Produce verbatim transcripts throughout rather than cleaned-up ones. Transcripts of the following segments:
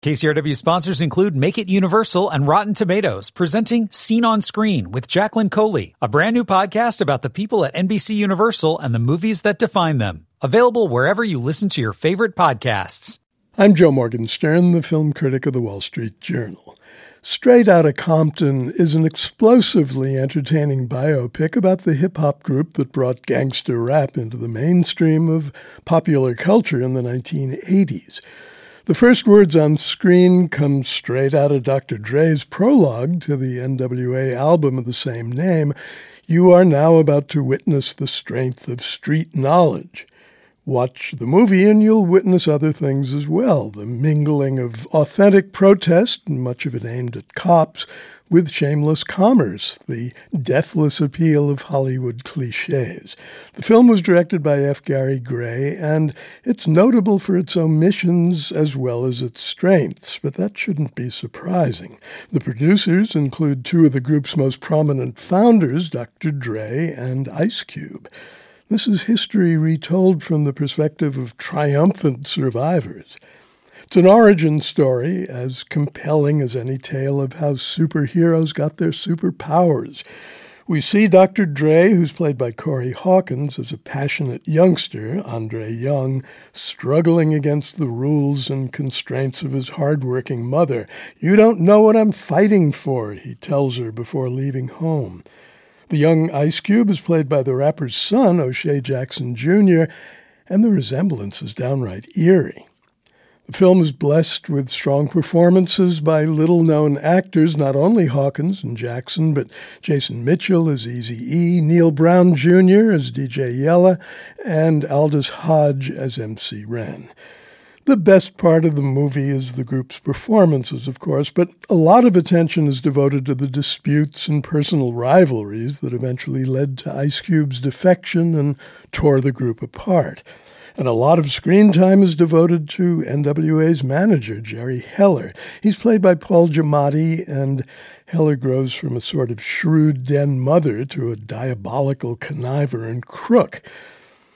K C R W sponsors include Make It Universal and Rotten Tomatoes, presenting Scene on Screen with Jacqueline Coley, a brand new podcast about the people at N B C Universal and the movies that define them. Available wherever you listen to your favorite podcasts. I'm Joe Morgenstern, the film critic of the Wall Street Journal. Straight Outta Compton is an explosively entertaining biopic about the hip-hop group that brought gangster rap into the mainstream of popular culture in the nineteen eighties. The first words on screen come straight out of Doctor Dre's prologue to the N W A album of the same name. You are now about to witness the strength of street knowledge. Watch the movie and you'll witness other things as well, the mingling of authentic protest, much of it aimed at cops, with shameless commerce, the deathless appeal of Hollywood cliches. The film was directed by F. Gary Gray, and it's notable for its omissions as well as its strengths, but that shouldn't be surprising. The producers include two of the group's most prominent founders, Doctor Dre and Ice Cube. This is history retold from the perspective of triumphant survivors. It's an origin story as compelling as any tale of how superheroes got their superpowers. We see Doctor Dre, who's played by Corey Hawkins, as a passionate youngster, Andre Young, struggling against the rules and constraints of his hardworking mother. "You don't know what I'm fighting for," he tells her before leaving home. The young Ice Cube is played by the rapper's son, O'Shea Jackson Junior, and the resemblance is downright eerie. The film is blessed with strong performances by little-known actors, not only Hawkins and Jackson, but Jason Mitchell as Eazy-E, Neil Brown Junior as D J Yella, and Aldous Hodge as M C Ren. The best part of the movie is the group's performances, of course, but a lot of attention is devoted to the disputes and personal rivalries that eventually led to Ice Cube's defection and tore the group apart. And a lot of screen time is devoted to N W A's manager, Jerry Heller. He's played by Paul Giamatti, and Heller grows from a sort of shrewd den mother to a diabolical conniver and crook.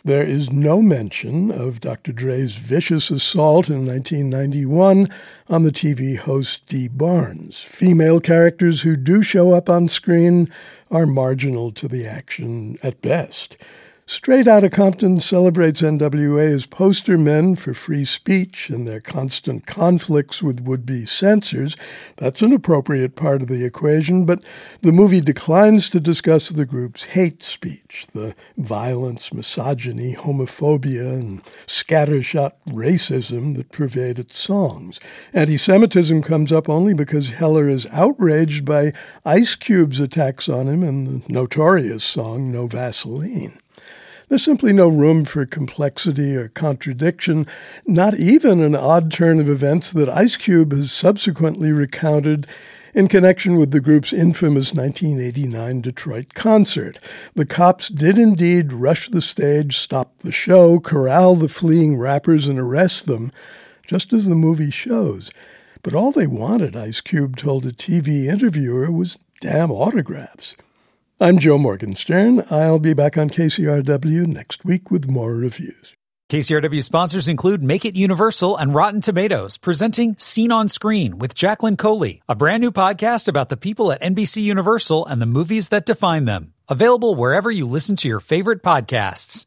There is no mention of Doctor Dre's vicious assault in nineteen ninety-one on the T V host Dee Barnes. Female characters who do show up on screen are marginal to the action at best. Straight Outta Compton celebrates N W A as poster men for free speech and their constant conflicts with would-be censors. That's an appropriate part of the equation, but the movie declines to discuss the group's hate speech, the violence, misogyny, homophobia, and scattershot racism that pervade its songs. Anti-Semitism comes up only because Heller is outraged by Ice Cube's attacks on him in the notorious song No Vaseline. There's simply no room for complexity or contradiction, not even an odd turn of events that Ice Cube has subsequently recounted in connection with the group's infamous nineteen eighty-nine Detroit concert. The cops did indeed rush the stage, stop the show, corral the fleeing rappers, and arrest them, just as the movie shows. But all they wanted, Ice Cube told a T V interviewer, was damn autographs. I'm Joe Morgenstern. I'll be back on K C R W next week with more reviews. K C R W sponsors include Make It Universal and Rotten Tomatoes, presenting Scene on Screen with Jacqueline Coley, a brand new podcast about the people at N B C Universal and the movies that define them. Available wherever you listen to your favorite podcasts.